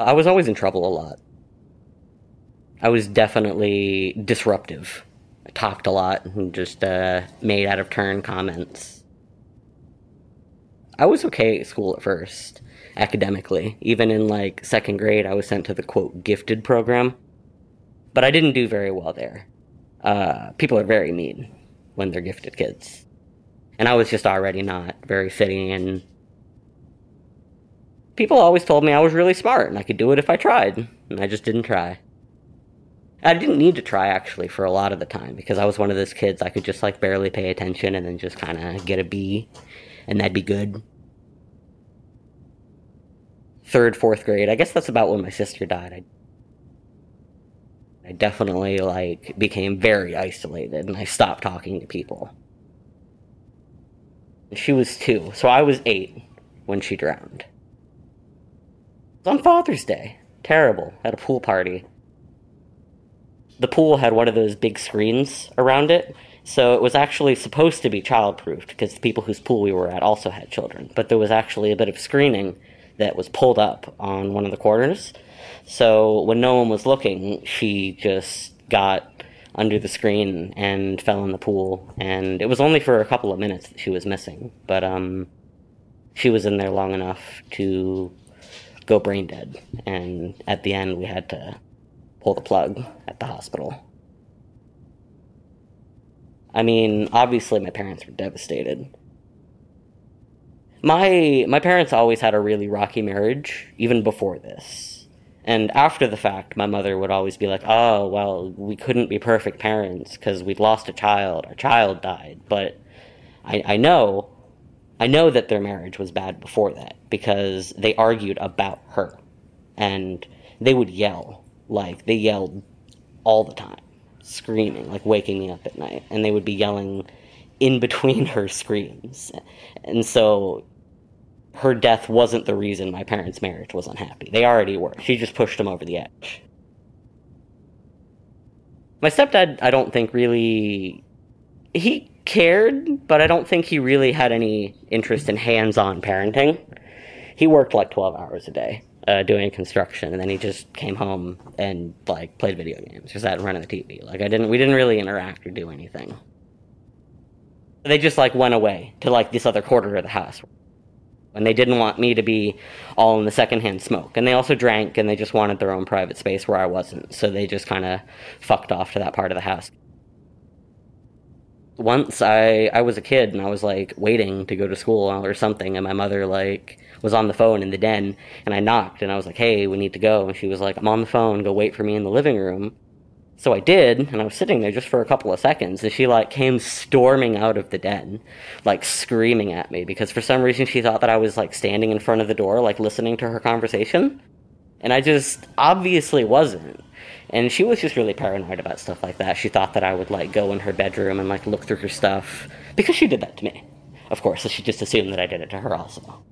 I was always in trouble a lot. I was definitely disruptive. I talked a lot and just made out-of-turn comments. I was okay at school at first, academically. Even in, like, second grade, I was sent to the, quote, gifted program. But I didn't do very well there. People are very mean when they're gifted kids. And I was just already not very fitting in. People always told me I was really smart and I could do it if I tried. And I just didn't try. I didn't need to try, actually, for a lot of the time, because I was one of those kids I could just, like, barely pay attention and then just kind of get a B, and that'd be good. Third, fourth grade, I guess that's about when my sister died. I definitely, like, became very isolated, and I stopped talking to people. She was 2, so I was 8 when she drowned. It was on Father's Day. Terrible. At a pool party. The pool had one of those big screens around it, so it was actually supposed to be child-proofed, because the people whose pool we were at also had children. But there was actually a bit of screening that was pulled up on one of the corners, so when no one was looking, she just got under the screen and fell in the pool, and it was only for a couple of minutes that she was missing, but she was in there long enough to go brain dead, and at the end we had to pull the plug at the hospital. I mean, obviously my parents were devastated. My parents always had a really rocky marriage, even before this. And after the fact, my mother would always be like, oh, well, we couldn't be perfect parents because we'd lost a child, our child died. But I know that their marriage was bad before that, because they argued about her. And they would yell. Like, they yelled all the time, screaming, like, waking me up at night. And they would be yelling in between her screams. And so her death wasn't the reason my parents' marriage was unhappy. They already were. She just pushed them over the edge. My stepdad, I don't think really... He cared, but I don't think he really had any interest in hands-on parenting. He worked, like, 12 hours a day. Doing construction, and then he just came home and, like, played video games, just sat in front of the TV. Like, we didn't really interact or do anything. They just, like, went away to, like, this other quarter of the house. And they didn't want me to be all in the secondhand smoke. And they also drank, and they just wanted their own private space where I wasn't. So they just kind of fucked off to that part of the house. Once I was a kid, and I was, like, waiting to go to school or something, and my mother, like, was on the phone in the den, and I knocked, and I was like, hey, we need to go. And she was like, I'm on the phone, go wait for me in the living room. So I did, and I was sitting there just for a couple of seconds, and she, like, came storming out of the den, like, screaming at me, because for some reason she thought that I was, like, standing in front of the door, like, listening to her conversation. And I just obviously wasn't. And she was just really paranoid about stuff like that. She thought that I would, like, go in her bedroom and, like, look through her stuff. Because she did that to me, of course. So she just assumed that I did it to her also.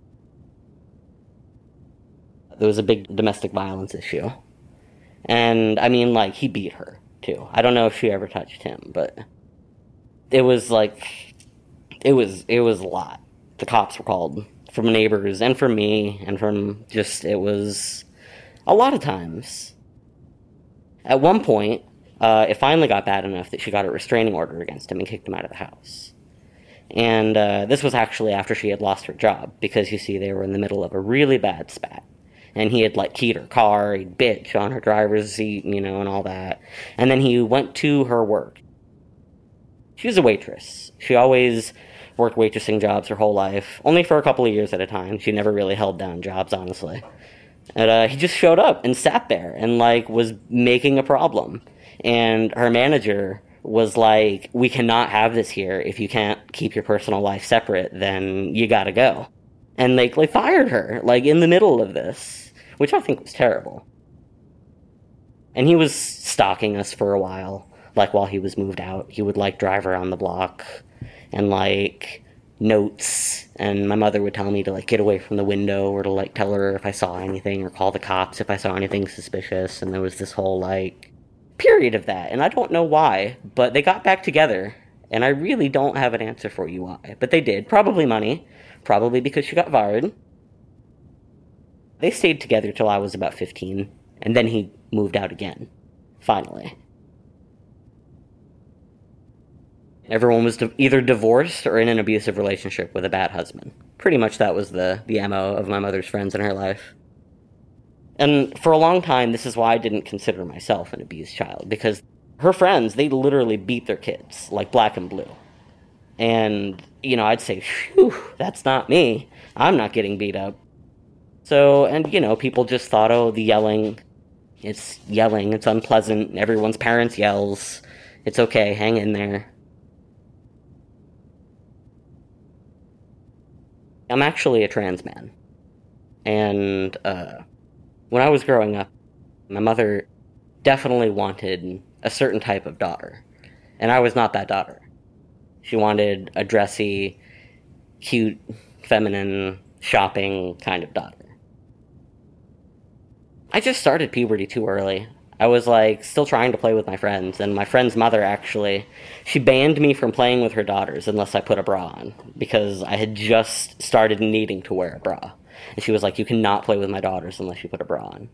There was a big domestic violence issue. And, I mean, like, he beat her, too. I don't know if she ever touched him, but... It was, like... It was a lot. The cops were called. From neighbors, and from me, and from just... It was... A lot of times... At one point, it finally got bad enough that she got a restraining order against him and kicked him out of the house. And this was actually after she had lost her job, because, you see, they were in the middle of a really bad spat. And he had, like, keyed her car, he'd bitch on her driver's seat, you know, and all that. And then he went to her work. She was a waitress. She always worked waitressing jobs her whole life, only for a couple of years at a time. She never really held down jobs, honestly. And he just showed up and sat there and, like, was making a problem. And her manager was like, we cannot have this here. If you can't keep your personal life separate, then you gotta go. And they fired her, like, in the middle of this, which I think was terrible. And he was stalking us for a while, like, while he was moved out. He would, like, drive around the block and, like... notes, and my mother would tell me to, like, get away from the window, or to, like, tell her if I saw anything, or call the cops if I saw anything suspicious. And there was this whole, like, period of that, and I don't know why, but they got back together, and I really don't have an answer for you why, but they did. Probably money, probably because she got fired. They stayed together till I was about 15, and then he moved out again, finally. Everyone was either divorced or in an abusive relationship with a bad husband. Pretty much that was the MO of my mother's friends in her life. And for a long time, this is why I didn't consider myself an abused child, because her friends, they literally beat their kids, like black and blue. And, you know, I'd say, phew, that's not me. I'm not getting beat up. So, and, you know, people just thought, oh, the yelling, it's unpleasant, everyone's parents yells, it's okay, hang in there. I'm actually a trans man. And when I was growing up, my mother definitely wanted a certain type of daughter. And I was not that daughter. She wanted a dressy, cute, feminine, shopping kind of daughter. I just started puberty too early. I was, like, still trying to play with my friends, and my friend's mother, actually, she banned me from playing with her daughters unless I put a bra on, because I had just started needing to wear a bra. And she was like, you cannot play with my daughters unless you put a bra on.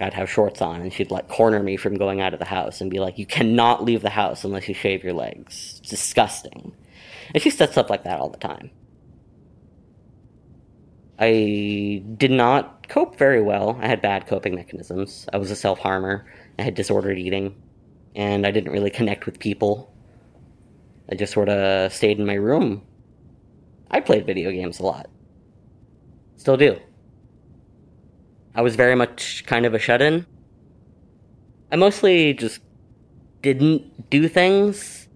I'd have shorts on, and she'd, like, corner me from going out of the house and be like, you cannot leave the house unless you shave your legs. It's disgusting. And she said stuff like that all the time. I did not cope very well. I had bad coping mechanisms. I was a self-harmer. I had disordered eating. And I didn't really connect with people. I just sort of stayed in my room. I played video games a lot. Still do. I was very much kind of a shut-in. I mostly just didn't do things.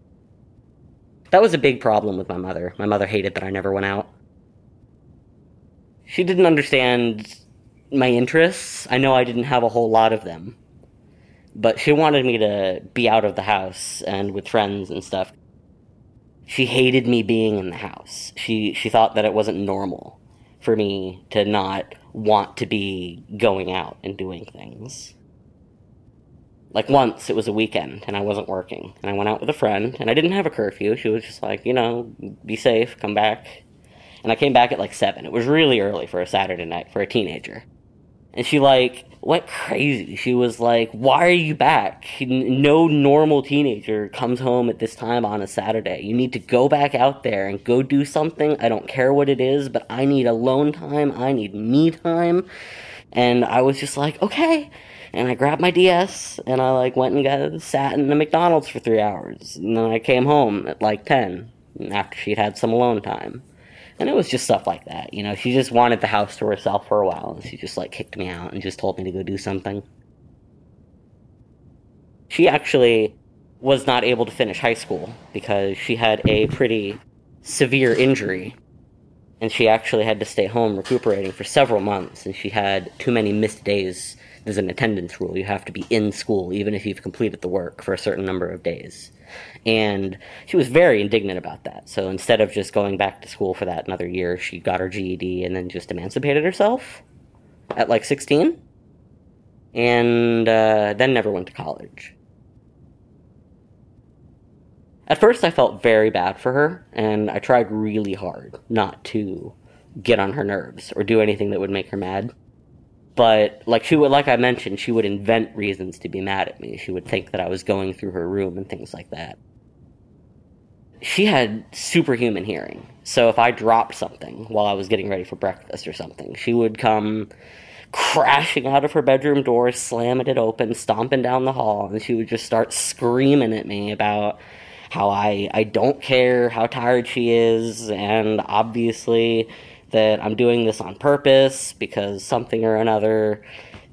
That was a big problem with my mother. My mother hated that I never went out. She didn't understand my interests. I know I didn't have a whole lot of them. But she wanted me to be out of the house and with friends and stuff. She hated me being in the house. She thought that it wasn't normal for me to not want to be going out and doing things. Like once, it was a weekend, and I wasn't working. And I went out with a friend, and I didn't have a curfew. She was just like, you know, be safe, come back. And I came back at, like, 7. It was really early for a Saturday night for a teenager. And she, like, went crazy. She was like, why are you back? No normal teenager comes home at this time on a Saturday. You need to go back out there and go do something. I don't care what it is, but I need alone time. I need me time. And I was just like, okay. And I grabbed my DS, and I, like, went and sat in the McDonald's for 3 hours. And then I came home at, like, 10 after she'd had some alone time. And it was just stuff like that, you know, she just wanted the house to herself for a while, and she just, like, kicked me out and just told me to go do something. She actually was not able to finish high school because she had a pretty severe injury, and she actually had to stay home recuperating for several months, and she had too many missed days. There's an attendance rule. You have to be in school, even if you've completed the work, for a certain number of days. And she was very indignant about that. So instead of just going back to school for that another year, she got her GED and then just emancipated herself at, like, 16. And then never went to college. At first, I felt very bad for her, and I tried really hard not to get on her nerves or do anything that would make her mad. But, like, she would, like I mentioned, she would invent reasons to be mad at me. She would think that I was going through her room and things like that. She had superhuman hearing. So if I dropped something while I was getting ready for breakfast or something, she would come crashing out of her bedroom door, slamming it open, stomping down the hall, and she would just start screaming at me about how I don't care, how tired she is, and obviously that I'm doing this on purpose because something or another.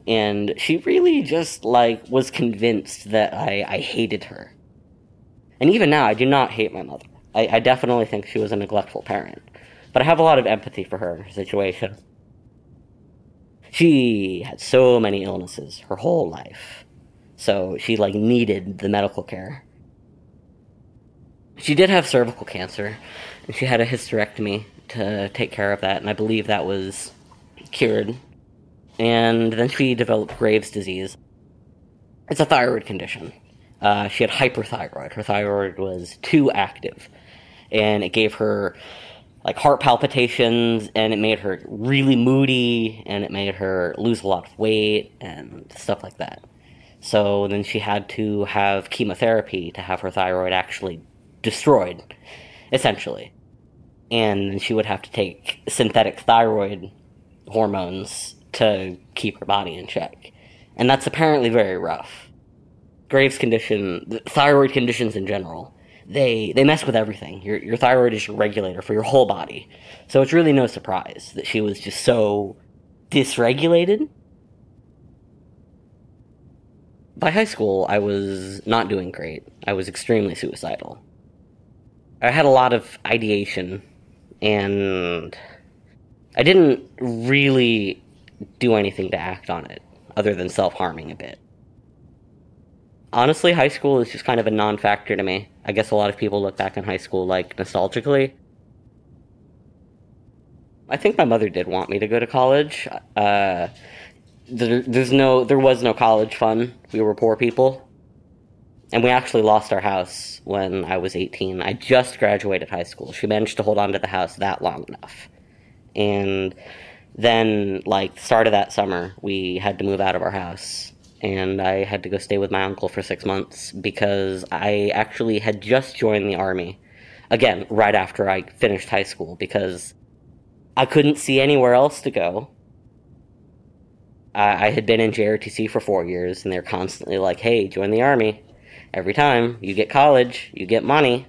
And she really just, like, was convinced that I hated her. And even now, I do not hate my mother. I definitely think she was a neglectful parent. But I have a lot of empathy for her situation. She had so many illnesses her whole life. So she, like, needed the medical care. She did have cervical cancer, and she had a hysterectomy to take care of that, and I believe that was cured. And then she developed Graves' disease. It's a thyroid condition. She had hyperthyroid. Her thyroid was too active, and it gave her like heart palpitations, and it made her really moody, and it made her lose a lot of weight and stuff like that. So then she had to have chemotherapy to have her thyroid actually destroyed, essentially. And she would have to take synthetic thyroid hormones to keep her body in check. And that's apparently very rough. Graves' condition, thyroid conditions in general, they mess with everything. Your thyroid is your regulator for your whole body. So it's really no surprise that she was just so dysregulated. By high school, I was not doing great. I was extremely suicidal. I had a lot of ideation, and I didn't really do anything to act on it, other than self-harming a bit. Honestly, high school is just kind of a non-factor to me. I guess a lot of people look back on high school, like, nostalgically. I think my mother did want me to go to college. There was no college fund. We were poor people. And we actually lost our house when I was 18. I just graduated high school. She managed to hold on to the house that long enough. And then, like, the start of that summer, we had to move out of our house. And I had to go stay with my uncle for 6 months because I actually had just joined the Army. Again, right after I finished high school because I couldn't see anywhere else to go. I had been in JROTC for 4 years, and they're constantly like, hey, join the Army. Every time, you get college, you get money.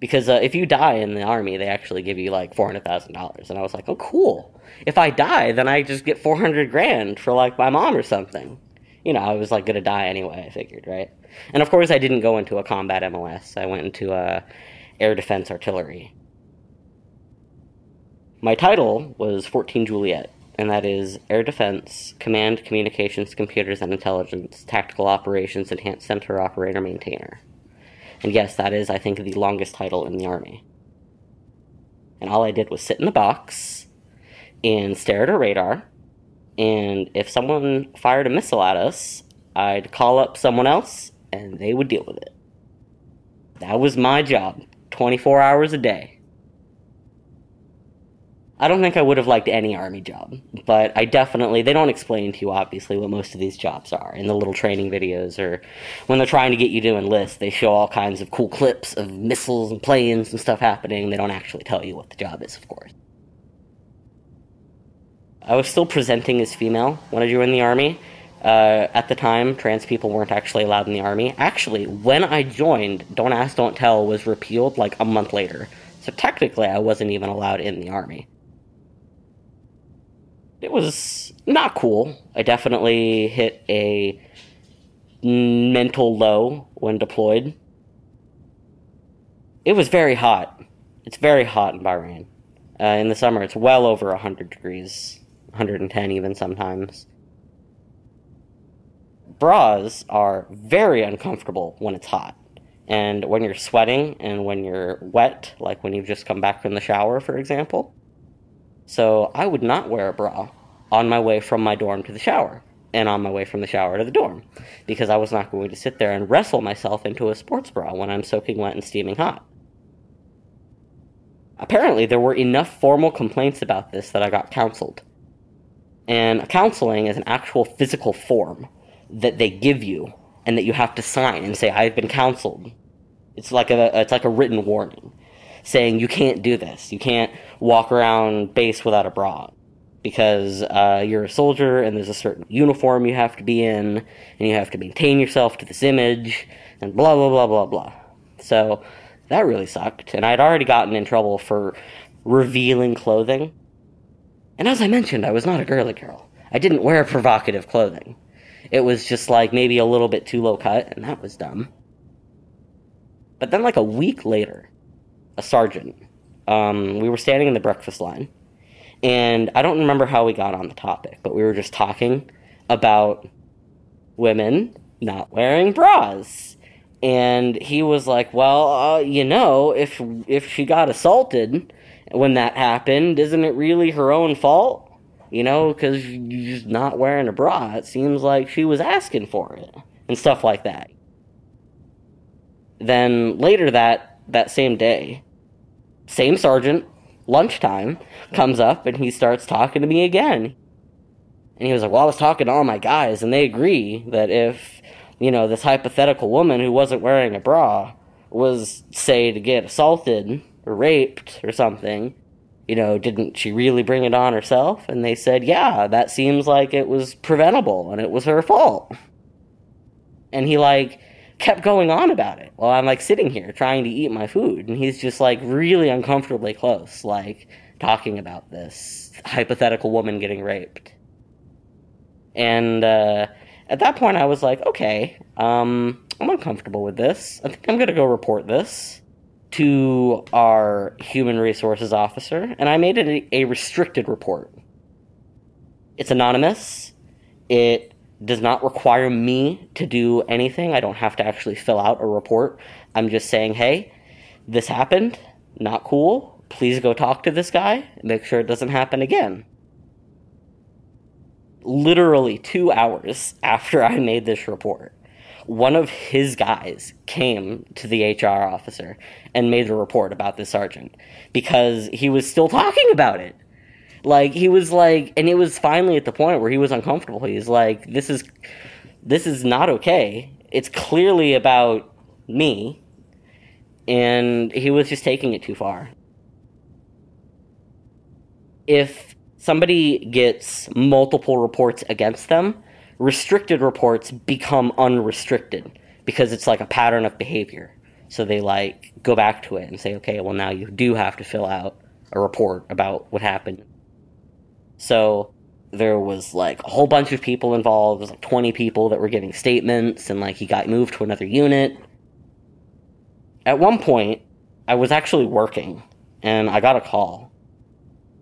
Because if you die in the Army, they actually give you, like, $400,000. And I was like, oh, cool. If I die, then I just get $400,000 for, like, my mom or something. You know, I was, like, gonna die anyway, I figured, right? And, of course, I didn't go into a combat MOS. I went into air defense artillery. My title was 14 Juliet. And that is Air Defense, Command, Communications, Computers, and Intelligence, Tactical Operations, Enhanced Center Operator, Maintainer. And yes, that is, I think, the longest title in the Army. And all I did was sit in the box and stare at a radar, and if someone fired a missile at us, I'd call up someone else, and they would deal with it. That was my job, 24 hours a day. I don't think I would have liked any Army job, but I definitely, they don't explain to you, obviously, what most of these jobs are in the little training videos, or when they're trying to get you to enlist, they show all kinds of cool clips of missiles and planes and stuff happening. They don't actually tell you what the job is, of course. I was still presenting as female when I joined the Army. At the time, trans people weren't actually allowed in the Army. Actually, when I joined, Don't Ask, Don't Tell was repealed like a month later. So technically, I wasn't even allowed in the Army. It was not cool. I definitely hit a mental low when deployed. It was very hot. It's very hot in Bahrain. In the summer, it's well over 100 degrees, 110 even sometimes. Bras are very uncomfortable when it's hot. And when you're sweating and when you're wet, like when you've just come back from the shower, for example. So I would not wear a bra on my way from my dorm to the shower and on my way from the shower to the dorm because I was not going to sit there and wrestle myself into a sports bra when I'm soaking wet and steaming hot. Apparently, there were enough formal complaints about this that I got counseled. And counseling is an actual physical form that they give you and that you have to sign and say, I've been counseled. It's like a written warning. Saying you can't do this, you can't walk around base without a bra, because you're a soldier and there's a certain uniform you have to be in, and you have to maintain yourself to this image, and blah, blah, blah, blah, blah. So that really sucked, and I'd already gotten in trouble for revealing clothing. And as I mentioned, I was not a girly girl. I didn't wear provocative clothing. It was just like maybe a little bit too low cut, and that was dumb. But then like a week later, a sergeant. We were standing in the breakfast line, and I don't remember how we got on the topic, but we were just talking about women not wearing bras. And he was like, well, you know, if she got assaulted when that happened, isn't it really her own fault? You know, because you're just not wearing a bra. It seems like she was asking for it and stuff like that. Then later that same day, Same sergeant, lunchtime, comes up and he starts talking to me again. And he was like, well, I was talking to all my guys, and they agree that if, you know, this hypothetical woman who wasn't wearing a bra was, say, to get assaulted or raped or something, you know, didn't she really bring it on herself? And they said, yeah, that seems like it was preventable, and it was her fault. And he, like, kept going on about it while I'm, like, sitting here trying to eat my food. And he's just, like, really uncomfortably close, like, talking about this hypothetical woman getting raped. And at that point, I was like, okay, I'm uncomfortable with this. I think I'm going to go report this to our human resources officer. And I made it a restricted report. It's anonymous. It does not require me to do anything. I don't have to actually fill out a report. I'm just saying, hey, this happened. Not cool. Please go talk to this guy. Make sure it doesn't happen again. Literally 2 hours after I made this report, one of his guys came to the HR officer and made a report about this sergeant because he was still talking about it. Like, he was like, and it was finally at the point where he was uncomfortable. He's like, this is not okay. It's clearly about me. And he was just taking it too far. If somebody gets multiple reports against them, restricted reports become unrestricted because it's like a pattern of behavior. So they, like, go back to it and say, okay, well, now you do have to fill out a report about what happened. So there was, like, a whole bunch of people involved. There was, like, 20 people that were giving statements, and, like, he got moved to another unit. At one point, I was actually working, and I got a call.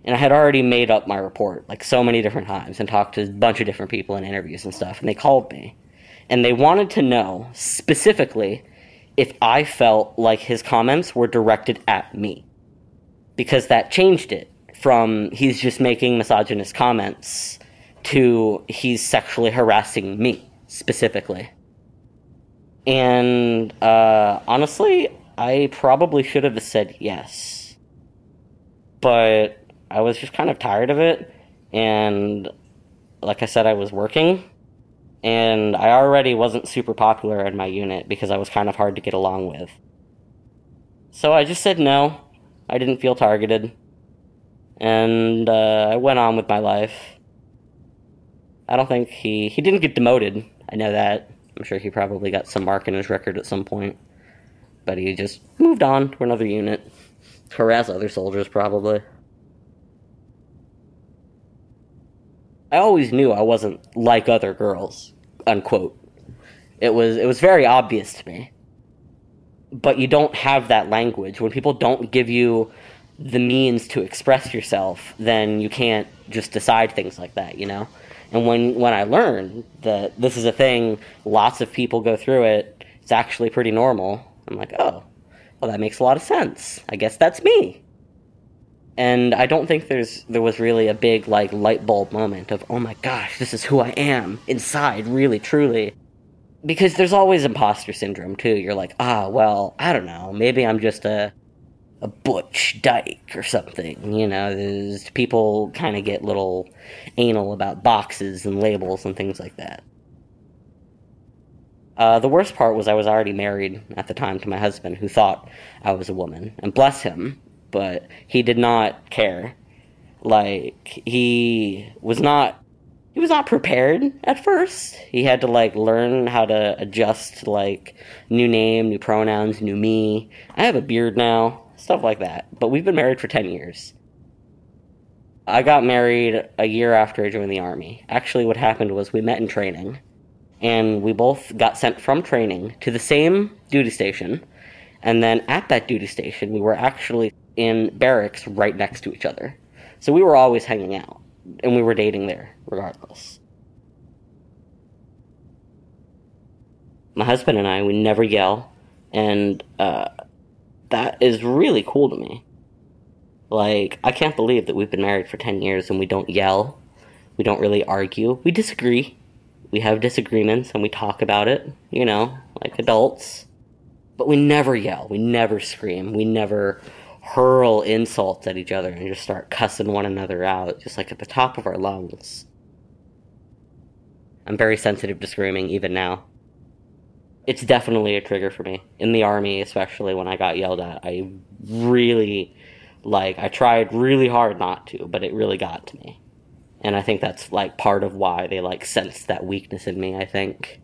And I had already made up my report, like, so many different times and talked to a bunch of different people in interviews and stuff. And they called me. And they wanted to know, specifically, if I felt like his comments were directed at me. Because that changed it from he's just making misogynist comments to he's sexually harassing me, specifically. And, honestly, I probably should have said yes. But I was just kind of tired of it, and like I said, I was working, and I already wasn't super popular in my unit because I was kind of hard to get along with. So I just said no, I didn't feel targeted, and I went on with my life. I don't think he didn't get demoted, I know that. I'm sure he probably got some mark in his record at some point, but he just moved on to another unit to harass other soldiers, probably. I always knew I wasn't like other girls, unquote. It was very obvious to me. But you don't have that language. When people don't give you the means to express yourself, then you can't just decide things like that, you know? And when I learned that this is a thing, lots of people go through it, it's actually pretty normal, I'm like, oh, well, that makes a lot of sense. I guess that's me. And I don't think there was really a big, like, light bulb moment of, oh my gosh, this is who I am, inside, really, truly. Because there's always imposter syndrome, too. You're like, ah, well, I don't know, maybe I'm just a butch dyke or something, you know? There's, people kind of get little anal about boxes and labels and things like that. The worst part was I was already married at the time to my husband, who thought I was a woman, and bless him. But he did not care. Like, he was not prepared at first. He had to, like, learn how to adjust, like, new name, new pronouns, new me. I have a beard now, stuff like that. But we've been married for 10 years. I got married a year after I joined the Army. Actually, what happened was we met in training, and we both got sent from training to the same duty station. And then at that duty station, we were actually in barracks right next to each other. So we were always hanging out, and we were dating there, regardless. My husband and I, we never yell, and that is really cool to me. Like, I can't believe that we've been married for 10 years and we don't yell. We don't really argue. We disagree. We have disagreements, and we talk about it, you know, like adults. But we never yell. We never scream. We never hurl insults at each other and just start cussing one another out, just like at the top of our lungs. I'm very sensitive to screaming, even now. It's definitely a trigger for me. In the Army, especially, when I got yelled at, I tried really hard not to, but it really got to me. And I think that's, part of why they, sensed that weakness in me, I think.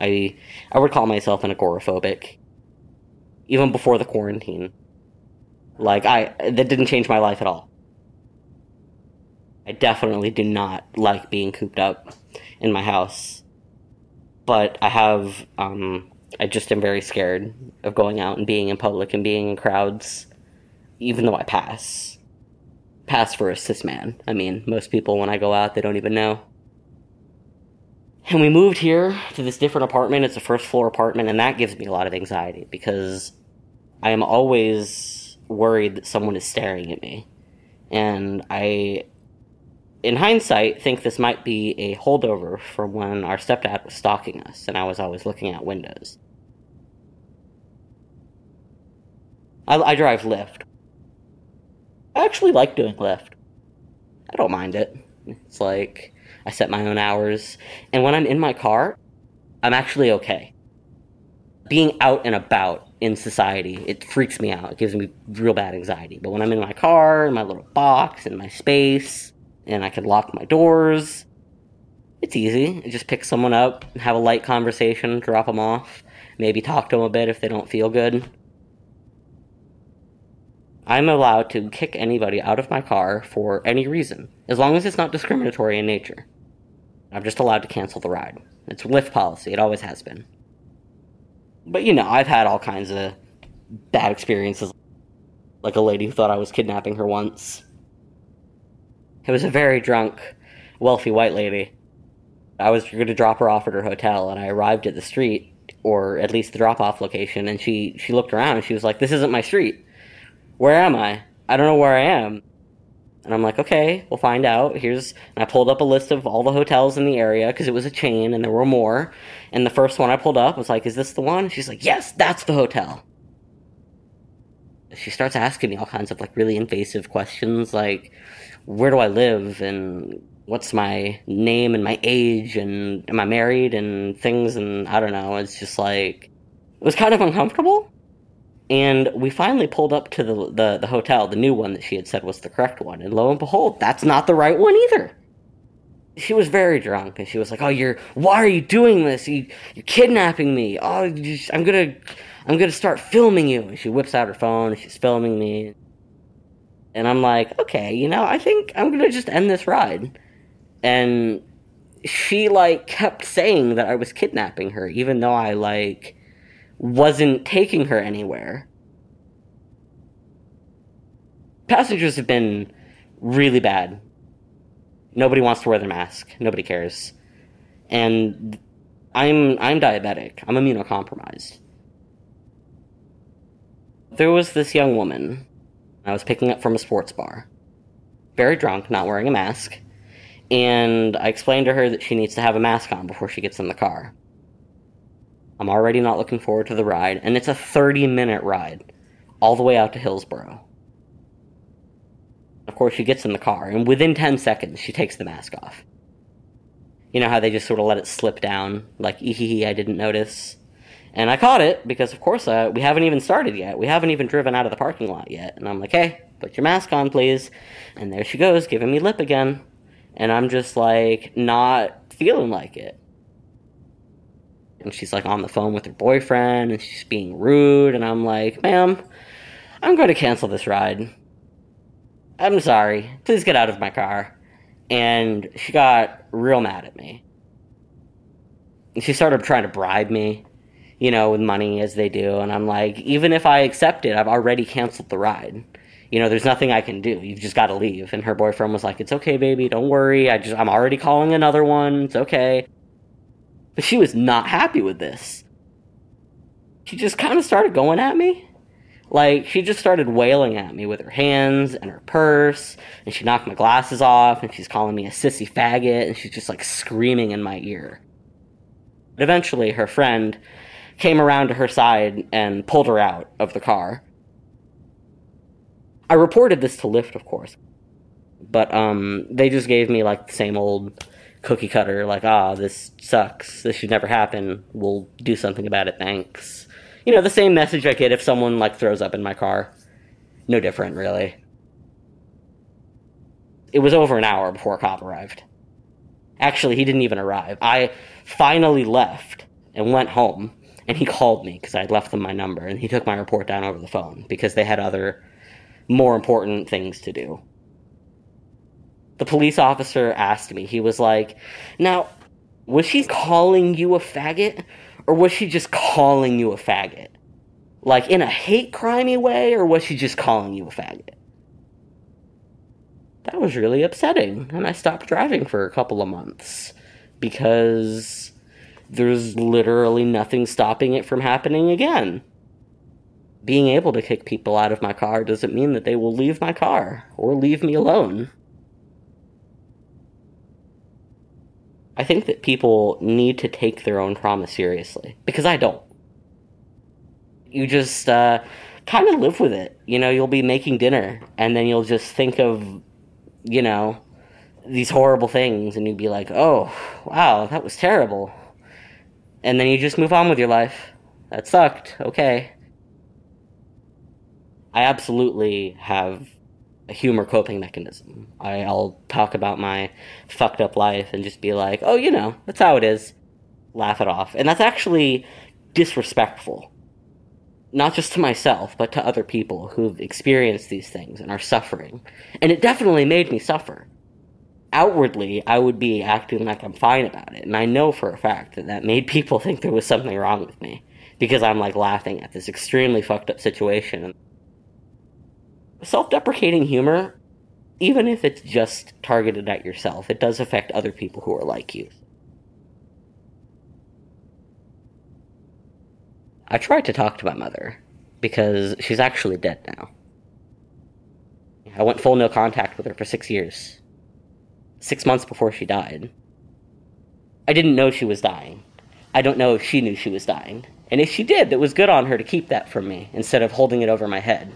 I would call myself an agoraphobic. Even before the quarantine. That didn't change my life at all. I definitely do not like being cooped up in my house. But I just am very scared of going out and being in public and being in crowds, even though I pass. Pass for a cis man. I mean, most people, when I go out, they don't even know. And we moved here to this different apartment. It's a first-floor apartment, and that gives me a lot of anxiety because I am always worried that someone is staring at me. And I, in hindsight, think this might be a holdover from when our stepdad was stalking us, and I was always looking out windows. I drive Lyft. I actually like doing Lyft. I don't mind it. It's I set my own hours, and when I'm in my car, I'm actually okay. Being out and about in society, it freaks me out. It gives me real bad anxiety. But when I'm in my car, in my little box, in my space, and I can lock my doors, it's easy. I just pick someone up, have a light conversation, drop them off, maybe talk to them a bit if they don't feel good. I'm allowed to kick anybody out of my car for any reason, as long as it's not discriminatory in nature. I'm just allowed to cancel the ride. It's Lyft policy, it always has been. But I've had all kinds of bad experiences. Like a lady who thought I was kidnapping her once. It was a very drunk, wealthy white lady. I was going to drop her off at her hotel, and I arrived at the street, or at least the drop-off location, and she looked around and she was like, "This isn't my street. Where am I? I don't know where I am." And I'm like, okay, we'll find out. And I pulled up a list of all the hotels in the area, because it was a chain, and there were more. And the first one I pulled up was like, "Is this the one?" And she's like, "Yes, that's the hotel." She starts asking me all kinds of, really invasive questions, where do I live, and what's my name, and my age, and am I married, and things, and I don't know. It's just, it was kind of uncomfortable. And we finally pulled up to the hotel, the new one that she had said was the correct one. And lo and behold, that's not the right one either. She was very drunk, and she was like, "Oh, why are you doing this? You're kidnapping me. Oh, I'm gonna start filming you." And she whips out her phone, and she's filming me. And I'm like, okay, I think I'm gonna just end this ride. And she, kept saying that I was kidnapping her, even though I, wasn't taking her anywhere. Passengers have been really bad. Nobody wants to wear their mask. Nobody cares. And I'm diabetic. I'm immunocompromised. There was this young woman I was picking up from a sports bar. Very drunk, not wearing a mask. And I explained to her that she needs to have a mask on before she gets in the car. I'm already not looking forward to the ride, and it's a 30-minute ride, all the way out to Hillsboro. Of course, she gets in the car, and within 10 seconds, she takes the mask off. You know how they just sort of let it slip down, I didn't notice. And I caught it, because of course, we haven't even started yet. We haven't even driven out of the parking lot yet. And I'm like, "Hey, put your mask on, please." And there she goes, giving me lip again. And I'm just, not feeling like it. And she's, on the phone with her boyfriend, and she's being rude, and I'm like, "Ma'am, I'm going to cancel this ride. I'm sorry. Please get out of my car." And she got real mad at me. And she started trying to bribe me, with money, as they do, and I'm like, even if I accept it, I've already canceled the ride. There's nothing I can do. You've just got to leave. And her boyfriend was like, "It's okay, baby, don't worry. I'm already calling another one. It's okay." But she was not happy with this. She just kind of started going at me. She just started wailing at me with her hands and her purse, and she knocked my glasses off, and she's calling me a sissy faggot, and she's just, screaming in my ear. But eventually, her friend came around to her side and pulled her out of the car. I reported this to Lyft, of course, but they just gave me, like, the same old cookie cutter, like, this sucks, this should never happen, we'll do something about it, thanks. You know, the same message I get if someone, like, throws up in my car. No different, really. It was over an hour before a cop arrived. Actually, he didn't even arrive. I finally left and went home, and he called me because I had left them my number, and he took my report down over the phone because they had other, more important things to do. The police officer asked me, he was like, now, was she calling you a faggot, or was she just calling you a faggot? Like, in a hate-crimey way, or was she just calling you a faggot? That was really upsetting, and I stopped driving for a couple of months, because there's literally nothing stopping it from happening again. Being able to kick people out of my car doesn't mean that they will leave my car, or leave me alone. I think that people need to take their own trauma seriously, because I don't. You just kind of live with it. You know, you'll be making dinner, and then you'll just think of, you know, these horrible things, and you'd be like, oh, wow, that was terrible. And then you just move on with your life. That sucked. Okay. I absolutely have a humor coping mechanism. I'll talk about my fucked up life and just be like, oh, you know, that's how it is. Laugh it off. And that's actually disrespectful. Not just to myself, but to other people who've experienced these things and are suffering. And it definitely made me suffer. Outwardly, I would be acting like I'm fine about it, and I know for a fact that that made people think there was something wrong with me, because I'm, like, laughing at this extremely fucked up situation. Self-deprecating humor, even if it's just targeted at yourself, it does affect other people who are like you. I tried to talk to my mother, because she's actually dead now. I went full no contact with her for 6 years. 6 months before she died. I didn't know she was dying. I don't know if she knew she was dying. And if she did, it was good on her to keep that from me, instead of holding it over my head.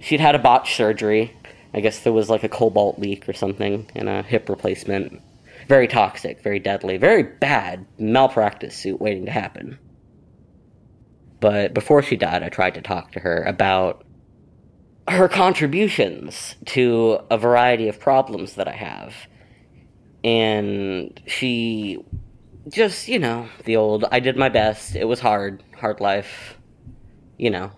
She'd had a botched surgery. I guess there was, like, a cobalt leak or something, and a hip replacement. Very toxic, very deadly, very bad malpractice suit waiting to happen. But before she died, I tried to talk to her about her contributions to a variety of problems that I have. And she just, you know, the old, I did my best, it was hard life, you know.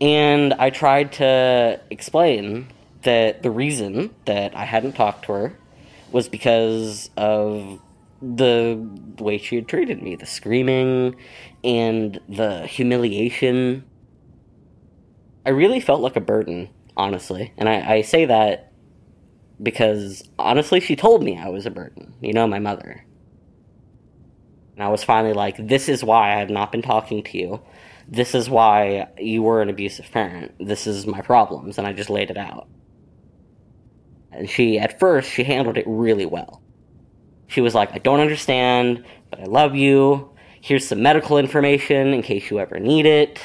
And I tried to explain that the reason that I hadn't talked to her was because of the way she had treated me, the screaming and the humiliation. I really felt like a burden, honestly. And I say that because, honestly, she told me I was a burden. You know, my mother. And I was finally like, this is why I have not been talking to you. This is why you were an abusive parent. This is my problems. And I just laid it out. And she, at first, she handled it really well. She was like, I don't understand, but I love you. Here's some medical information in case you ever need it.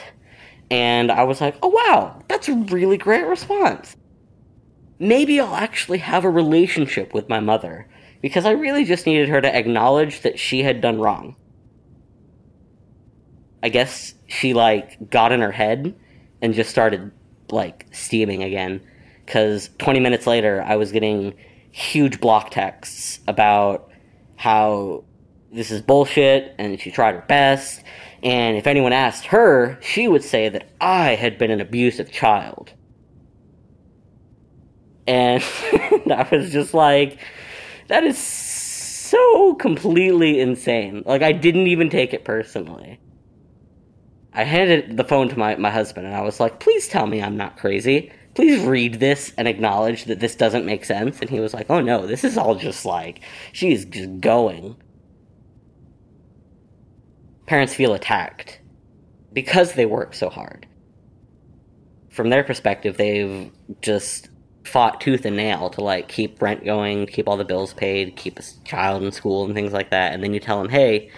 And I was like, oh, wow, that's a really great response. Maybe I'll actually have a relationship with my mother, because I really just needed her to acknowledge that she had done wrong. I guess she, like, got in her head and just started, like, steaming again, because 20 minutes later, I was getting huge block texts about how this is bullshit, and she tried her best, and if anyone asked her, she would say that I had been an abusive child. And I was just like, that is so completely insane. Like, I didn't even take it personally. I handed the phone to my husband, and I was like, please tell me I'm not crazy. Please read this and acknowledge that this doesn't make sense. And he was like, oh no, this is all just like, she's just going. Parents feel attacked because they work so hard. From their perspective, they've just fought tooth and nail to, like, keep rent going, keep all the bills paid, keep a child in school and things like that, and then you tell them, hey,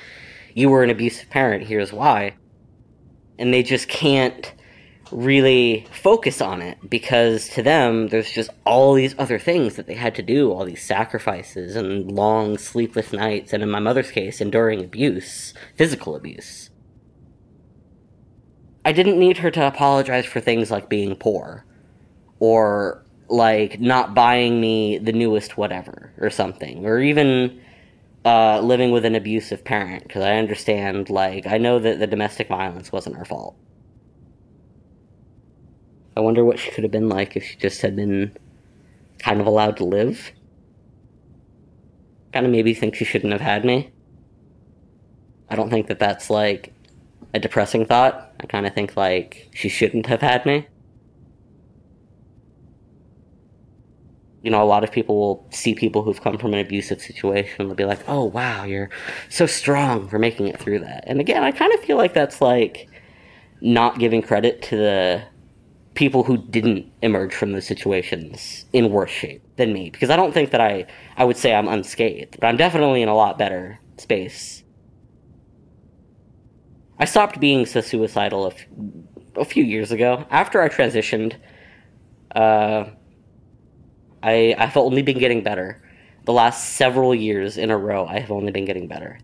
you were an abusive parent, here's why. And they just can't really focus on it, because to them, there's just all these other things that they had to do, all these sacrifices and long sleepless nights, and in my mother's case, enduring abuse, physical abuse. I didn't need her to apologize for things like being poor, or like not buying me the newest whatever, or something, or even living with an abusive parent, because I understand, like, I know that the domestic violence wasn't her fault. I wonder what she could have been like if she just had been kind of allowed to live. Kind of made me think she shouldn't have had me. I don't think that that's, like, a depressing thought. I kind of think, like, she shouldn't have had me. You know, a lot of people will see people who've come from an abusive situation and they'll be like, oh, wow, you're so strong for making it through that. And again, I kind of feel like that's, like, not giving credit to the people who didn't emerge from those situations in worse shape than me. Because I don't think that I would say I'm unscathed, but I'm definitely in a lot better space. I stopped being so suicidal a few years ago. After I transitioned, I've only been getting better. The last several years in a row, I have only been getting better.